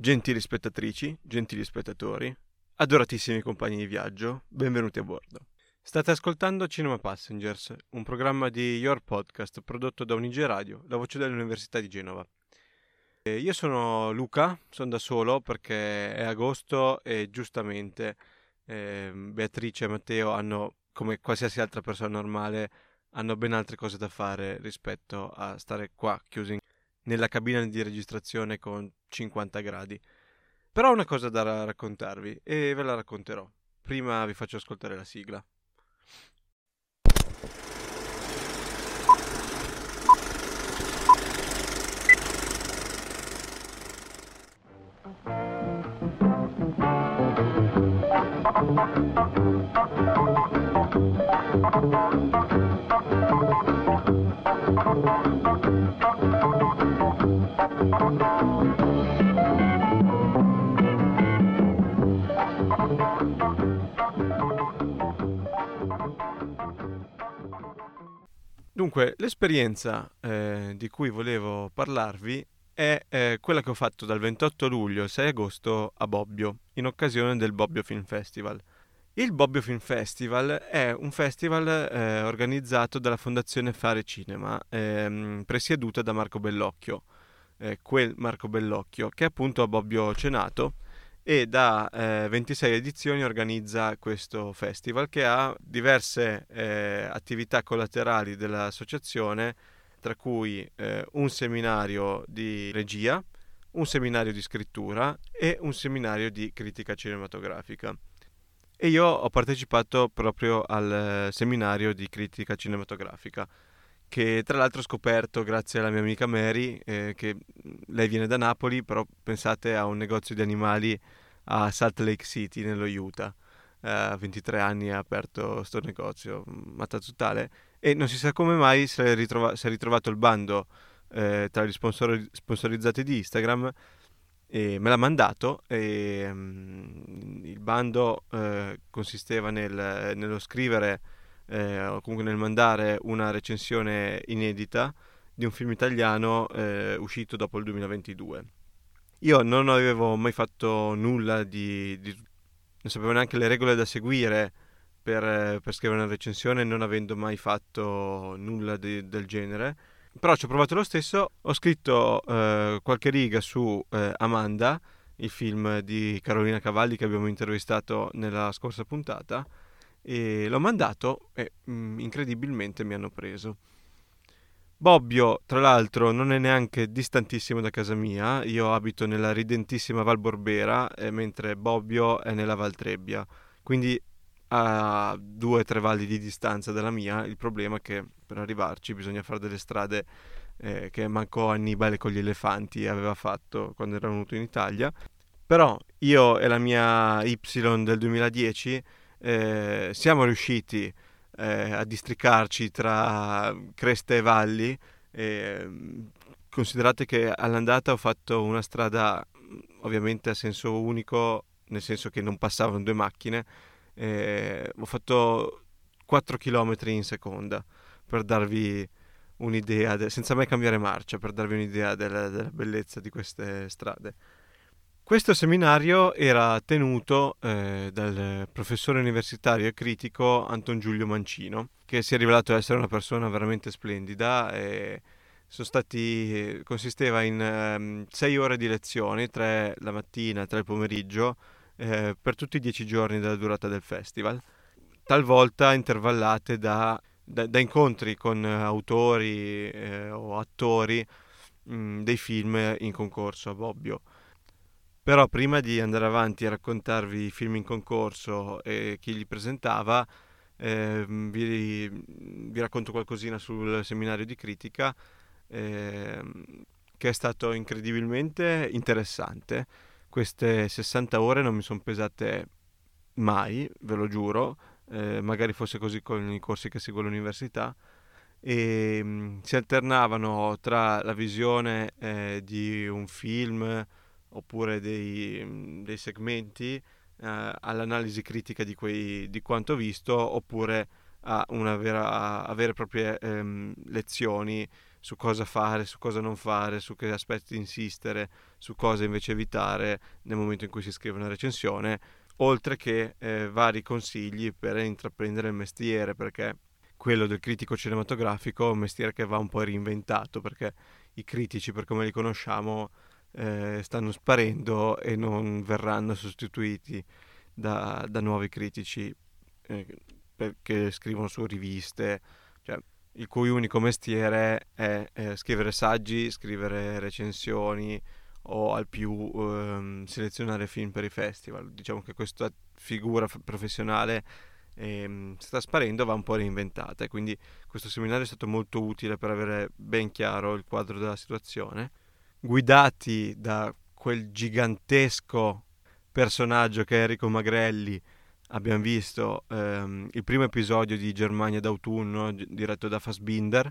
Gentili spettatrici, gentili spettatori, adoratissimi compagni di viaggio, benvenuti a bordo. State ascoltando Cinema Passengers, un programma di Your Podcast prodotto da Unige Radio, la voce dell'Università di Genova. Io sono Luca, sono da solo perché è agosto e giustamente Beatrice e Matteo hanno, come qualsiasi altra persona normale, hanno ben altre cose da fare rispetto a stare qua chiusi nella cabina di registrazione con 50 gradi. Però ho una cosa da raccontarvi e ve la racconterò. Prima vi faccio ascoltare la sigla. Dunque, l'esperienza di cui volevo parlarvi è quella che ho fatto dal 28 luglio al 6 agosto a Bobbio, in occasione del Bobbio Film Festival. Il Bobbio Film Festival è un festival organizzato dalla Fondazione Fare Cinema, presieduta da Marco Bellocchio, quel Marco Bellocchio che appunto a Bobbio c'è nato e da 26 edizioni organizza questo festival che ha diverse attività collaterali dell'associazione, tra cui un seminario di regia, un seminario di scrittura e un seminario di critica cinematografica. E io ho partecipato proprio al seminario di critica cinematografica, che tra l'altro ho scoperto grazie alla mia amica Mary, che lei viene da Napoli, però pensate a un negozio di animali a Salt Lake City, nello Utah. A 23 anni ha aperto sto negozio, matta totale, e non si sa come mai si è ritrovato il bando tra gli sponsorizzati di Instagram, e me l'ha mandato e il bando consisteva nello scrivere o comunque nel mandare una recensione inedita di un film italiano uscito dopo il 2022. Io non avevo mai fatto nulla non sapevo neanche le regole da seguire per scrivere una recensione, non avendo mai fatto nulla del genere. Però ci ho provato lo stesso, ho scritto qualche riga su Amanda, il film di Carolina Cavalli che abbiamo intervistato nella scorsa puntata, e l'ho mandato e incredibilmente mi hanno preso. Bobbio, tra l'altro, non è neanche distantissimo da casa mia, io abito nella ridentissima Val Borbera, mentre Bobbio è nella Val Trebbia, quindi a 2 o 3 valli di distanza dalla mia. Il problema è che per arrivarci bisogna fare delle strade che manco Annibale con gli elefanti aveva fatto quando era venuto in Italia. Però io e la mia Y del 2010 siamo riusciti a districarci tra creste e valli. Considerate che all'andata ho fatto una strada ovviamente a senso unico, nel senso che non passavano 2 macchine. Ho fatto 4 km in seconda per darvi un'idea, senza mai cambiare marcia, per darvi un'idea della bellezza di queste strade. Questo seminario era tenuto dal professore universitario e critico Anton Giulio Mancino, che si è rivelato essere una persona veramente splendida. Consisteva in 6 ore di lezioni, 3 la mattina, 3 il pomeriggio, per tutti i 10 giorni della durata del festival, talvolta intervallate da incontri con autori o attori dei film in concorso a Bobbio. Però prima di andare avanti a raccontarvi i film in concorso e chi li presentava, vi racconto qualcosina sul seminario di critica, che è stato incredibilmente interessante. Queste 60 ore non mi sono pesate mai, ve lo giuro, magari fosse così con i corsi che seguo all'università, e si alternavano tra la visione di un film oppure dei segmenti, all'analisi critica di quanto visto, oppure a vere e proprie lezioni su cosa fare, su cosa non fare, su che aspetti insistere, su cosa invece evitare nel momento in cui si scrive una recensione, oltre che vari consigli per intraprendere il mestiere, perché quello del critico cinematografico è un mestiere che va un po' reinventato, perché i critici, per come li conosciamo, stanno sparendo e non verranno sostituiti da nuovi critici perché scrivono su riviste, cioè, il cui unico mestiere è scrivere saggi, scrivere recensioni o al più selezionare film per i festival. Diciamo che questa figura professionale sta sparendo, va un po' reinventata, e quindi questo seminario è stato molto utile per avere ben chiaro il quadro della situazione, guidati da quel gigantesco personaggio che è Enrico Magrelli. Abbiamo visto il primo episodio di Germania d'autunno diretto da Fassbinder,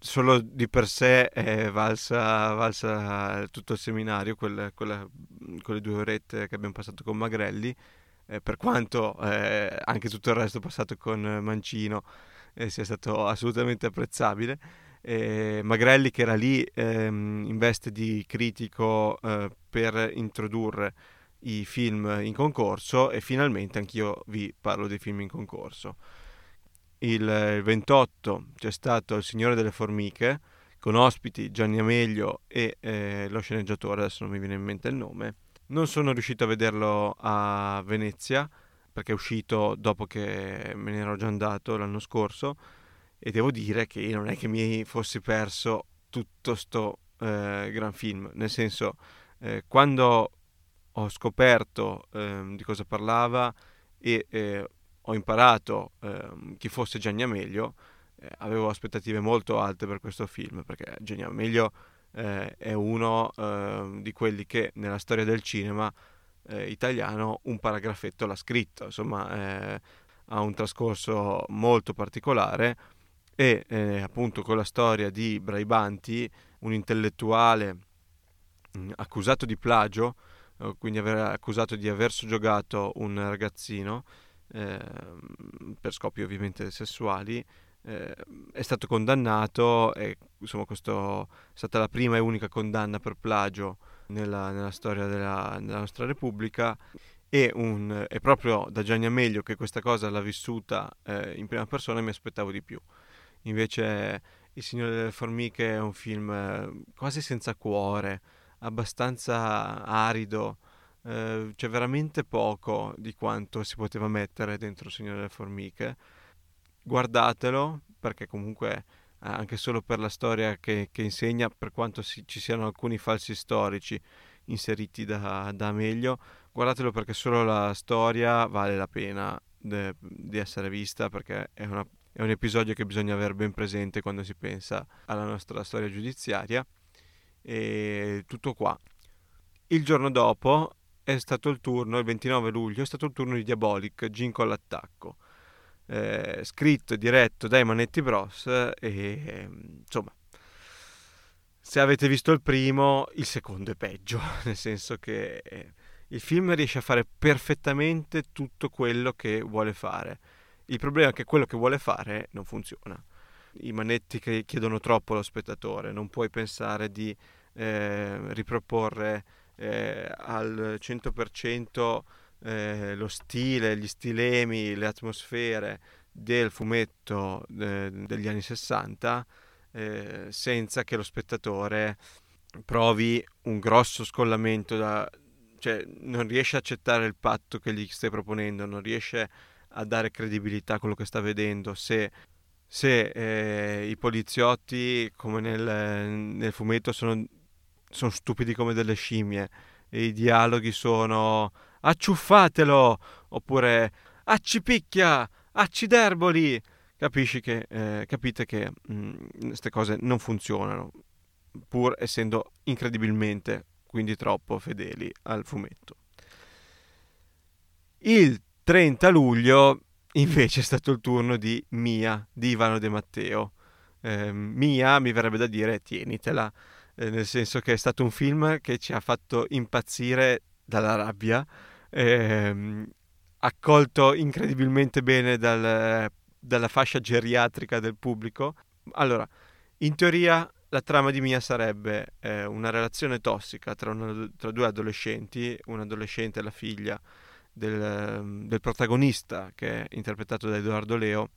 solo di per sé è valsa tutto il seminario, quelle 2 orette che abbiamo passato con Magrelli, per quanto anche tutto il resto passato con Mancino sia stato assolutamente apprezzabile. Magrelli, che era lì in veste di critico per introdurre i film in concorso, e finalmente anch'io vi parlo dei film in concorso. Il 28 c'è stato Il Signore delle Formiche, con ospiti Gianni Amelio e lo sceneggiatore, adesso non mi viene in mente il nome. Non sono riuscito a vederlo a Venezia perché è uscito dopo che me ne ero già andato l'anno scorso, e devo dire che non è che mi fossi perso tutto sto gran film, nel senso, quando ho scoperto di cosa parlava e ho imparato chi fosse Gianni Amelio, avevo aspettative molto alte per questo film, perché Gianni Amelio è uno di quelli che nella storia del cinema italiano un paragrafetto l'ha scritto, insomma, ha un trascorso molto particolare, e appunto con la storia di Braibanti, un intellettuale accusato di plagio, quindi accusato di aver soggiogato un ragazzino per scopi ovviamente sessuali, è stato condannato, e insomma questo è stata la prima e unica condanna per plagio nella storia della nostra Repubblica, e è proprio da Gianni Amelio che questa cosa l'ha vissuta in prima persona, e mi aspettavo di più. Invece Il Signore delle Formiche è un film quasi senza cuore, abbastanza arido, c'è veramente poco di quanto si poteva mettere dentro Il Signore delle Formiche. Guardatelo, perché comunque anche solo per la storia che insegna, per quanto ci siano alcuni falsi storici inseriti da Amelio, guardatelo perché solo la storia vale la pena di essere vista, perché è un episodio che bisogna avere ben presente quando si pensa alla nostra storia giudiziaria. E tutto qua. Il giorno dopo è stato il turno, il 29 luglio, è stato il turno di Diabolic, Ginko all'attacco, scritto e diretto dai Manetti Bros, e insomma, se avete visto il primo, il secondo è peggio, nel senso che il film riesce a fare perfettamente tutto quello che vuole fare. Il problema è che quello che vuole fare non funziona. I Manetti che chiedono troppo allo spettatore, non puoi pensare di riproporre al 100% lo stile, gli stilemi, le atmosfere del fumetto degli anni 60 senza che lo spettatore provi un grosso scollamento, cioè non riesce ad accettare il patto che gli stai proponendo, non riesce a dare credibilità a quello che sta vedendo se i poliziotti, come nel fumetto, sono stupidi come delle scimmie, e i dialoghi sono "acciuffatelo" oppure "accipicchia", "acciderboli", capite che queste cose non funzionano, pur essendo incredibilmente, quindi troppo, fedeli al fumetto. Il 30 luglio invece è stato il turno di Mia, di Ivano De Matteo. Mia, mi verrebbe da dire, tienitela, nel senso che è stato un film che ci ha fatto impazzire dalla rabbia, accolto incredibilmente bene dalla fascia geriatrica del pubblico. Allora, In teoria la trama di Mia sarebbe una relazione tossica tra due adolescenti, un adolescente e la figlia del protagonista, che è interpretato da Edoardo Leo,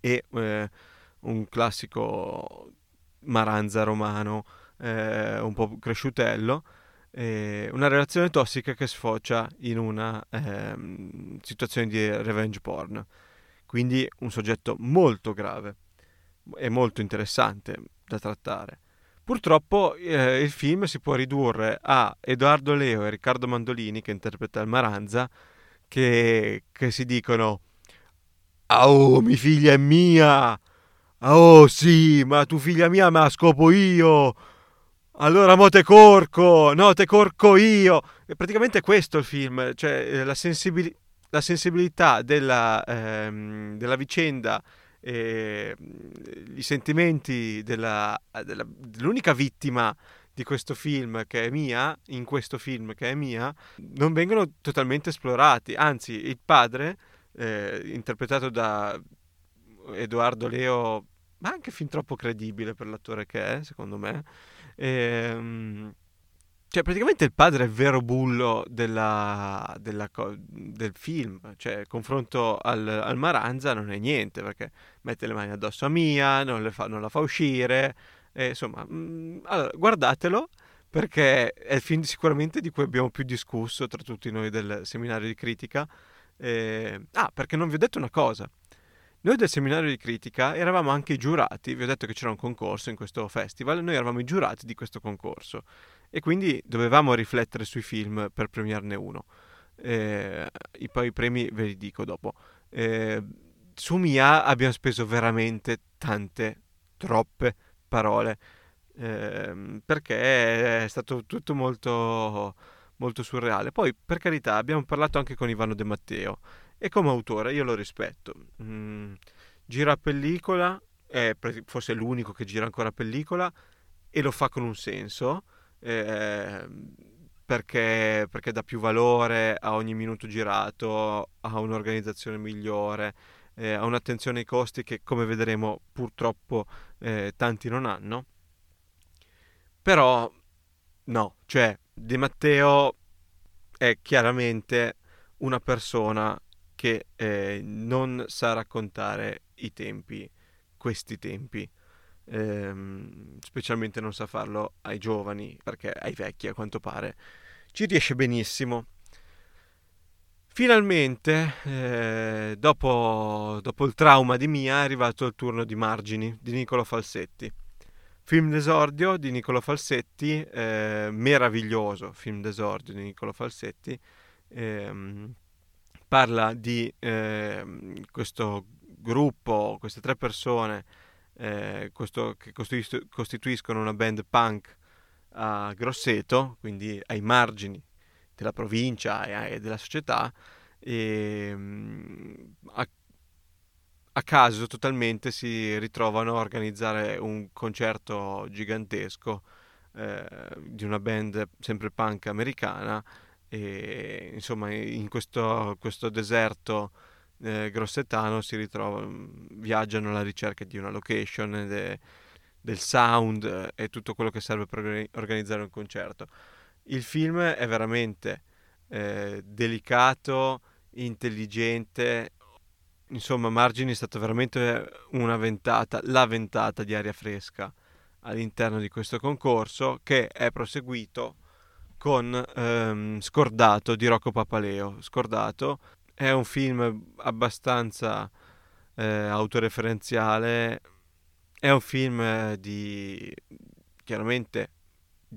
e un classico Maranza romano, un po' cresciutello, una relazione tossica che sfocia in una situazione di revenge porn. Quindi un soggetto molto grave e molto interessante da trattare. Purtroppo il film si può ridurre a Edoardo Leo e Riccardo Mandolini, che interpreta il Maranza, che si dicono: "Oh, mi figlia è mia! Oh sì, ma tu figlia mia me la scopo io! Allora mo te corco! No, te corco io!" E praticamente questo è il film, cioè la sensibilità della vicenda, e i sentimenti dell'unica vittima di questo film, che è Mia, in questo film che è Mia, non vengono totalmente esplorati. Anzi, il padre, interpretato da Edoardo Leo, ma anche fin troppo credibile per l'attore che è, secondo me, cioè praticamente il padre è il vero bullo del film, cioè confronto al Maranza non è niente, perché mette le mani addosso a Mia, non la fa uscire, insomma. Allora, guardatelo, perché è il film sicuramente di cui abbiamo più discusso tra tutti noi del seminario di critica. Perché non vi ho detto una cosa: noi del seminario di critica eravamo anche i giurati. Vi ho detto che c'era un concorso in questo festival, noi eravamo i giurati di questo concorso, e quindi dovevamo riflettere sui film per premiarne uno. Poi i premi ve li dico dopo. Su Mia abbiamo speso veramente tante, troppe parole, perché è stato tutto molto, molto surreale. Poi, per carità, abbiamo parlato anche con Ivano De Matteo, e come autore io lo rispetto. Gira pellicola, è forse l'unico che gira ancora pellicola, e lo fa con un senso. Perché dà più valore a ogni minuto girato, a un'organizzazione migliore, a un'attenzione ai costi che, come vedremo, purtroppo tanti non hanno. Però no, cioè De Matteo è chiaramente una persona che non sa raccontare questi tempi. Specialmente non sa farlo ai giovani, perché ai vecchi, a quanto pare, ci riesce benissimo. Finalmente, dopo il trauma di Mia, è arrivato il turno di Margini di Niccolò Falsetti, film d'esordio di Niccolò Falsetti, meraviglioso film d'esordio di Niccolò Falsetti. Parla di questo gruppo, queste tre persone che costituiscono una band punk a Grosseto, quindi ai margini della provincia e della società, e a caso totalmente si ritrovano a organizzare un concerto gigantesco di una band sempre punk americana, e insomma in questo deserto grossetano si viaggiano alla ricerca di una location, del sound e tutto quello che serve per organizzare un concerto. Il film è veramente delicato, intelligente, insomma. Margini è stata veramente la ventata di aria fresca all'interno di questo concorso, che è proseguito con Scordato di Rocco Papaleo. Scordato è un film abbastanza autoreferenziale, è un film di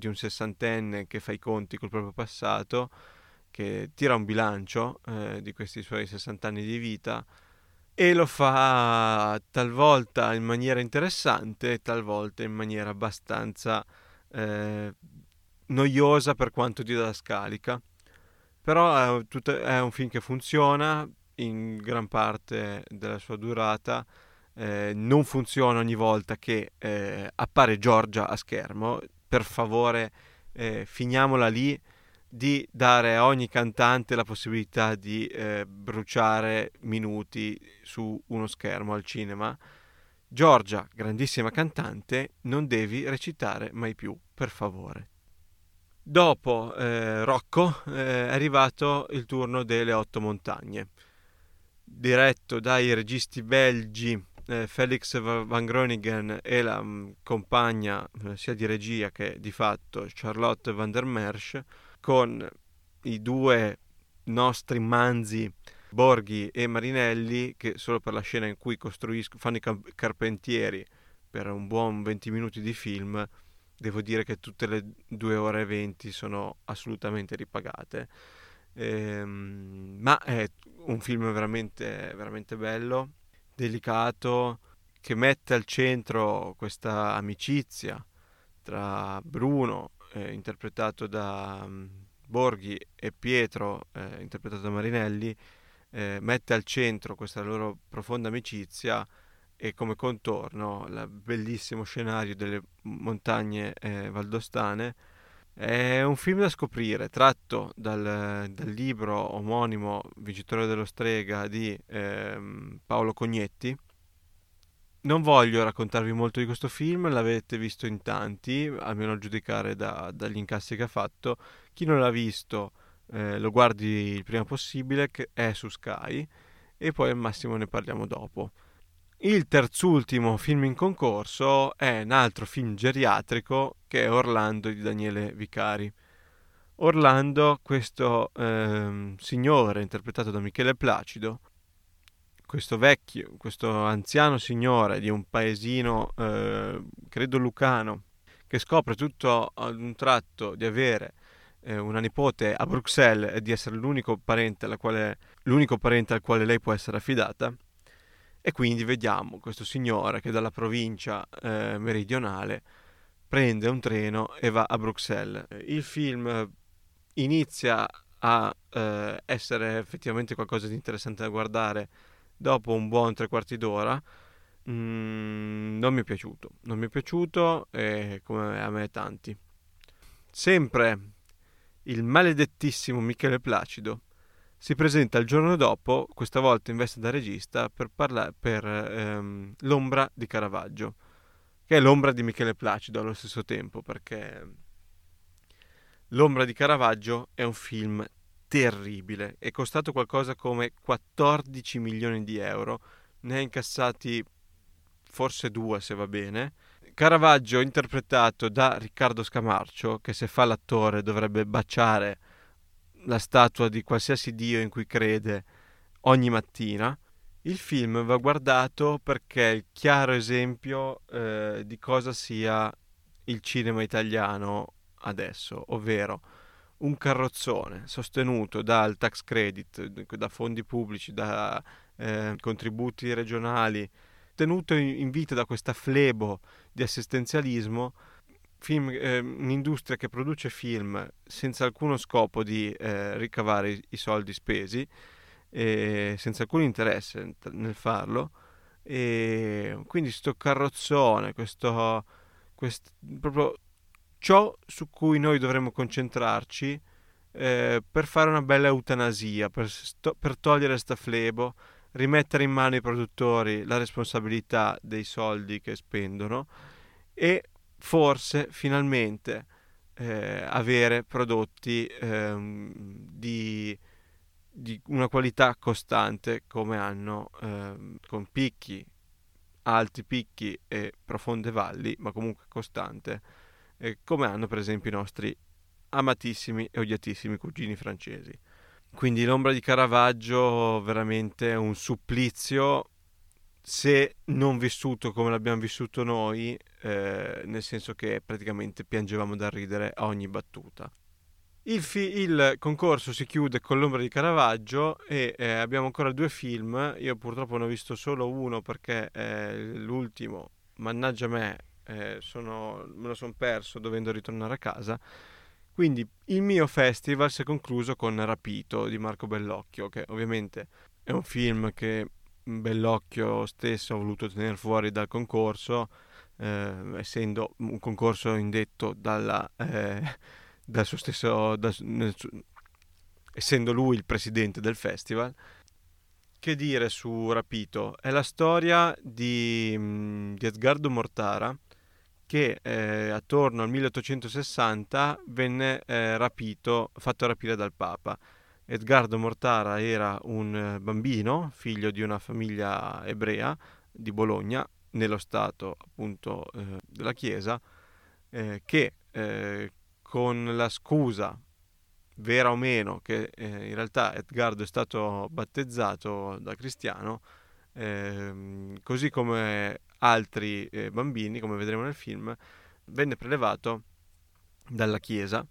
un sessantenne che fa i conti col proprio passato, che tira un bilancio di questi suoi 60 anni di vita, e lo fa talvolta in maniera interessante, talvolta in maniera abbastanza noiosa per quanto didascalica. Però è un film che funziona in gran parte della sua durata. Non funziona ogni volta che appare Giorgia a schermo. Per favore, finiamola lì di dare a ogni cantante la possibilità di bruciare minuti su uno schermo al cinema. Giorgia, grandissima cantante, non devi recitare mai più, per favore. Dopo Rocco è arrivato il turno delle Otto Montagne, diretto dai registi belgi Felix van Groningen e la compagna sia di regia che di fatto Charlotte van der Merch, con i due nostri manzi Borghi e Marinelli, che solo per la scena in cui fanno i carpentieri per un buon 20 minuti di film, devo dire che tutte le 2 ore e 20 sono assolutamente ripagate. Ma è un film veramente, veramente bello, delicato, che mette al centro questa amicizia tra Bruno, interpretato da Borghi, e Pietro, interpretato da Marinelli. Mette al centro questa loro profonda amicizia e come contorno il bellissimo scenario delle montagne valdostane. È un film da scoprire, tratto dal libro omonimo Vincitore dello Strega di Paolo Cognetti. Non voglio raccontarvi molto di questo film, l'avete visto in tanti, almeno a giudicare dagli incassi che ha fatto. Chi non l'ha visto lo guardi il prima possibile, che è su Sky, e poi al massimo ne parliamo dopo. Il terzultimo film in concorso è un altro film geriatrico, che è Orlando di Daniele Vicari. Orlando, questo signore interpretato da Michele Placido, questo anziano signore di un paesino credo lucano, che scopre tutto ad un tratto di avere una nipote a Bruxelles e di essere l'unico parente al quale lei può essere affidata, e quindi vediamo questo signore che dalla provincia meridionale prende un treno e va a Bruxelles. Il film inizia a essere effettivamente qualcosa di interessante da guardare dopo un buon 3/4 d'ora. Non mi è piaciuto, come a me tanti. Sempre il maledettissimo Michele Placido si presenta il giorno dopo, questa volta in veste da regista, per L'ombra di Caravaggio, che è l'ombra di Michele Placido allo stesso tempo, perché L'ombra di Caravaggio è un film terribile, è costato qualcosa come 14 milioni di euro, ne ha incassati forse 2 se va bene. Caravaggio interpretato da Riccardo Scamarcio, che se fa l'attore dovrebbe baciare la statua di qualsiasi dio in cui crede ogni mattina. Il film va guardato perché è il chiaro esempio di cosa sia il cinema italiano adesso, ovvero un carrozzone sostenuto dal tax credit, da fondi pubblici, da contributi regionali, tenuto in vita da questa flebo di assistenzialismo. Un'industria che produce film senza alcuno scopo di ricavare i soldi spesi, senza alcun interesse nel farlo, e quindi sto carrozzone, questo proprio ciò su cui noi dovremmo concentrarci per fare una bella eutanasia, per togliere sta flebo, rimettere in mano ai produttori la responsabilità dei soldi che spendono e forse finalmente avere prodotti di una qualità costante, come hanno con picchi, alti picchi e profonde valli, ma comunque costante, come hanno per esempio i nostri amatissimi e odiatissimi cugini francesi. Quindi L'ombra di Caravaggio veramente un supplizio, se non vissuto come l'abbiamo vissuto noi, nel senso che praticamente piangevamo da ridere a ogni battuta. Il concorso si chiude con L'ombra di Caravaggio e abbiamo ancora 2 film. Io purtroppo ne ho visto solo uno, perché l'ultimo, mannaggia me, me lo sono perso dovendo ritornare a casa. Quindi il mio festival si è concluso con Rapito di Marco Bellocchio, che ovviamente è un film che Bellocchio stesso ha voluto tenere fuori dal concorso, essendo un concorso indetto dal suo stesso, essendo lui il presidente del festival. Che dire su Rapito? È la storia di Edgardo Mortara che attorno al 1860 venne fatto rapire dal Papa. Edgardo Mortara era un bambino, figlio di una famiglia ebrea di Bologna, nello stato appunto della Chiesa, che con la scusa, vera o meno, che in realtà Edgardo è stato battezzato da cristiano, così come altri bambini, come vedremo nel film, venne prelevato dalla Chiesa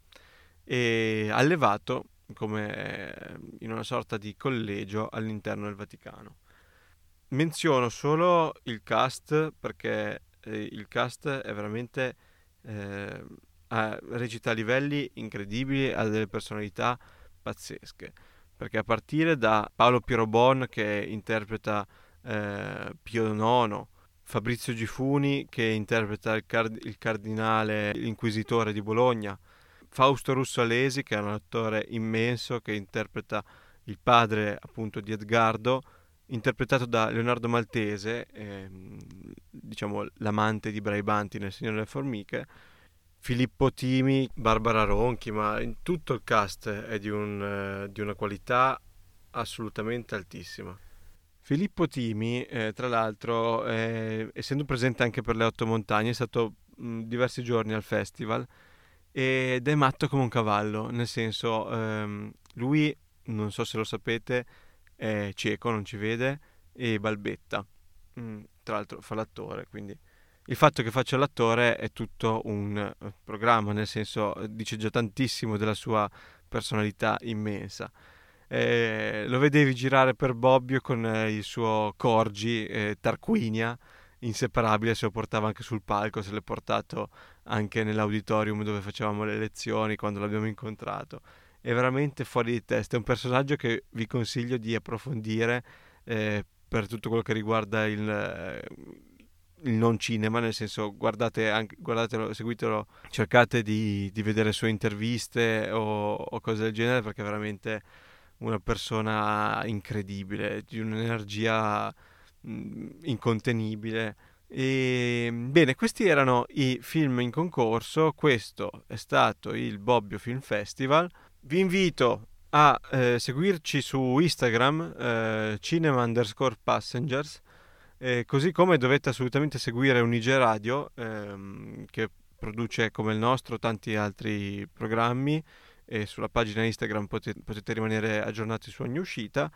e allevato come in una sorta di collegio all'interno del Vaticano. Menziono solo il cast perché il cast è veramente... recita a livelli incredibili, ha delle personalità pazzesche, perché a partire da Paolo Pirobon che interpreta Pio IX, Fabrizio Gifuni che interpreta il cardinale inquisitore di Bologna, Fausto Russo Alesi che è un attore immenso che interpreta il padre appunto di Edgardo, interpretato da Leonardo Maltese, diciamo l'amante di Braibanti nel Signore delle Formiche, Filippo Timi, Barbara Ronchi, ma in tutto il cast è di una qualità assolutamente altissima. Filippo Timi, tra l'altro, essendo presente anche per le Otto Montagne, è stato diversi giorni al festival ed è matto come un cavallo, nel senso, lui, non so se lo sapete, è cieco, non ci vede, e balbetta. Tra l'altro fa l'attore, quindi... Il fatto che faccia l'attore è tutto un programma, nel senso dice già tantissimo della sua personalità immensa. Lo vedevi girare per Bobbio con il suo Corgi, Tarquinia, inseparabile, se lo portava anche sul palco, se l'è portato anche nell'auditorium dove facevamo le lezioni quando l'abbiamo incontrato. È veramente fuori di testa, è un personaggio che vi consiglio di approfondire per tutto quello che riguarda il non cinema, nel senso guardatelo, seguitelo, cercate di vedere sue interviste o cose del genere, perché è veramente una persona incredibile, di un'energia incontenibile. E bene, questi erano i film in concorso. Questo è stato il Bobbio Film Festival. Vi invito a seguirci su Instagram, cinema_passengers, così come dovete assolutamente seguire Unige Radio, che produce come il nostro tanti altri programmi, e sulla pagina Instagram potete rimanere aggiornati su ogni uscita.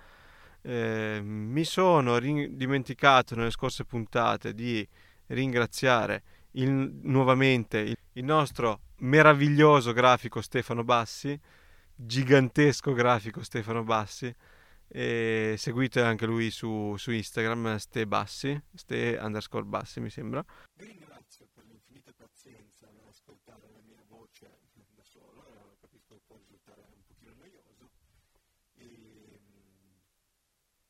Mi sono dimenticato nelle scorse puntate di ringraziare nuovamente il nostro meraviglioso grafico Stefano Bassi, gigantesco grafico Stefano Bassi. E seguite anche lui su Instagram, ste_bassi mi sembra. Vi ringrazio per l'infinita pazienza nell'ascoltare la mia voce da sola, capisco che può risultare un pochino noioso, e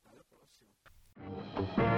alla prossima.